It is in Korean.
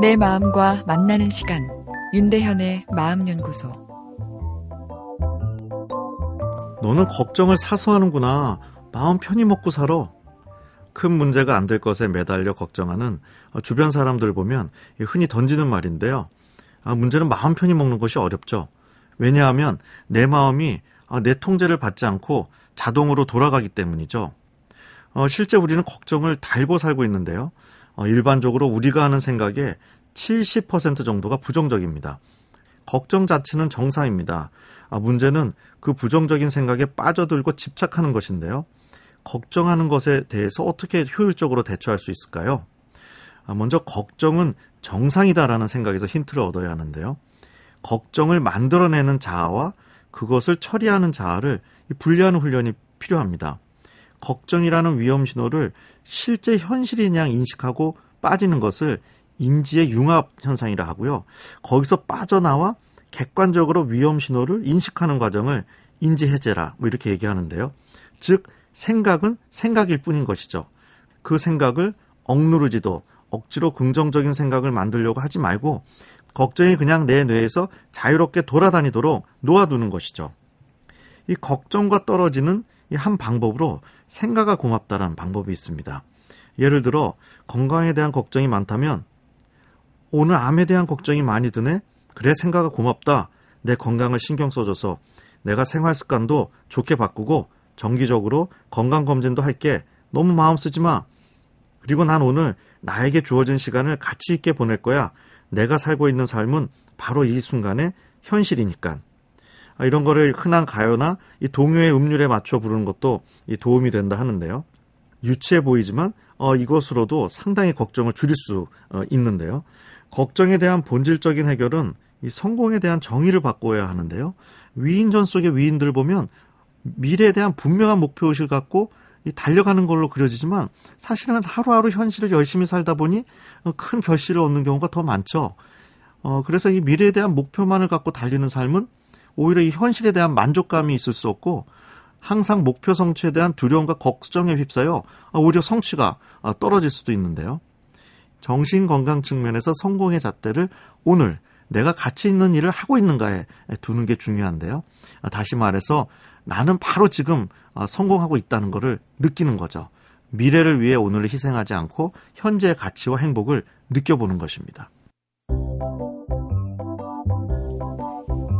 내 마음과 만나는 시간, 윤대현의 마음연구소. 너는 걱정을 사서 하는구나. 마음 편히 먹고 살아. 큰 문제가 안 될 것에 매달려 걱정하는 주변 사람들 보면 흔히 던지는 말인데요. 문제는 마음 편히 먹는 것이 어렵죠. 왜냐하면 내 마음이 내 통제를 받지 않고 자동으로 돌아가기 때문이죠. 실제 우리는 걱정을 달고 살고 있는데요. 일반적으로 우리가 하는 생각의 70% 정도가 부정적입니다. 걱정 자체는 정상입니다. 문제는 그 부정적인 생각에 빠져들고 집착하는 것인데요. 걱정하는 것에 대해서 어떻게 효율적으로 대처할 수 있을까요? 먼저 걱정은 정상이다라는 생각에서 힌트를 얻어야 하는데요. 걱정을 만들어내는 자아와 그것을 처리하는 자아를 분리하는 훈련이 필요합니다. 걱정이라는 위험 신호를 실제 현실인 양 인식하고 빠지는 것을 인지의 융합 현상이라 하고요. 거기서 빠져나와 객관적으로 위험 신호를 인식하는 과정을 인지 해제라 이렇게 얘기하는데요. 즉 생각은 생각일 뿐인 것이죠. 그 생각을 억누르지도 억지로 긍정적인 생각을 만들려고 하지 말고 걱정이 그냥 내 뇌에서 자유롭게 돌아다니도록 놓아두는 것이죠. 이 걱정과 떨어지는 한 방법으로 생각아 고맙다라는 방법이 있습니다. 예를 들어 건강에 대한 걱정이 많다면 오늘 암에 대한 걱정이 많이 드네? 그래 생각아 고맙다. 내 건강을 신경 써줘서 내가 생활 습관도 좋게 바꾸고 정기적으로 건강검진도 할게. 너무 마음 쓰지 마. 그리고 난 오늘 나에게 주어진 시간을 가치 있게 보낼 거야. 내가 살고 있는 삶은 바로 이 순간의 현실이니까. 이런 거를 흔한 가요나 이 동요의 음률에 맞춰 부르는 것도 도움이 된다 하는데요. 유치해 보이지만 이것으로도 상당히 걱정을 줄일 수 있는데요. 걱정에 대한 본질적인 해결은 이 성공에 대한 정의를 바꿔야 하는데요. 위인전 속의 위인들 보면 미래에 대한 분명한 목표의식을 갖고 달려가는 걸로 그려지지만 사실은 하루하루 현실을 열심히 살다 보니 큰 결실을 얻는 경우가 더 많죠. 그래서 이 미래에 대한 목표만을 갖고 달리는 삶은 오히려 이 현실에 대한 만족감이 있을 수 없고 항상 목표 성취에 대한 두려움과 걱정에 휩싸여 오히려 성취가 떨어질 수도 있는데요. 정신건강 측면에서 성공의 잣대를 오늘 내가 가치 있는 일을 하고 있는가에 두는 게 중요한데요. 다시 말해서 나는 바로 지금 성공하고 있다는 것을 느끼는 거죠. 미래를 위해 오늘을 희생하지 않고 현재의 가치와 행복을 느껴보는 것입니다.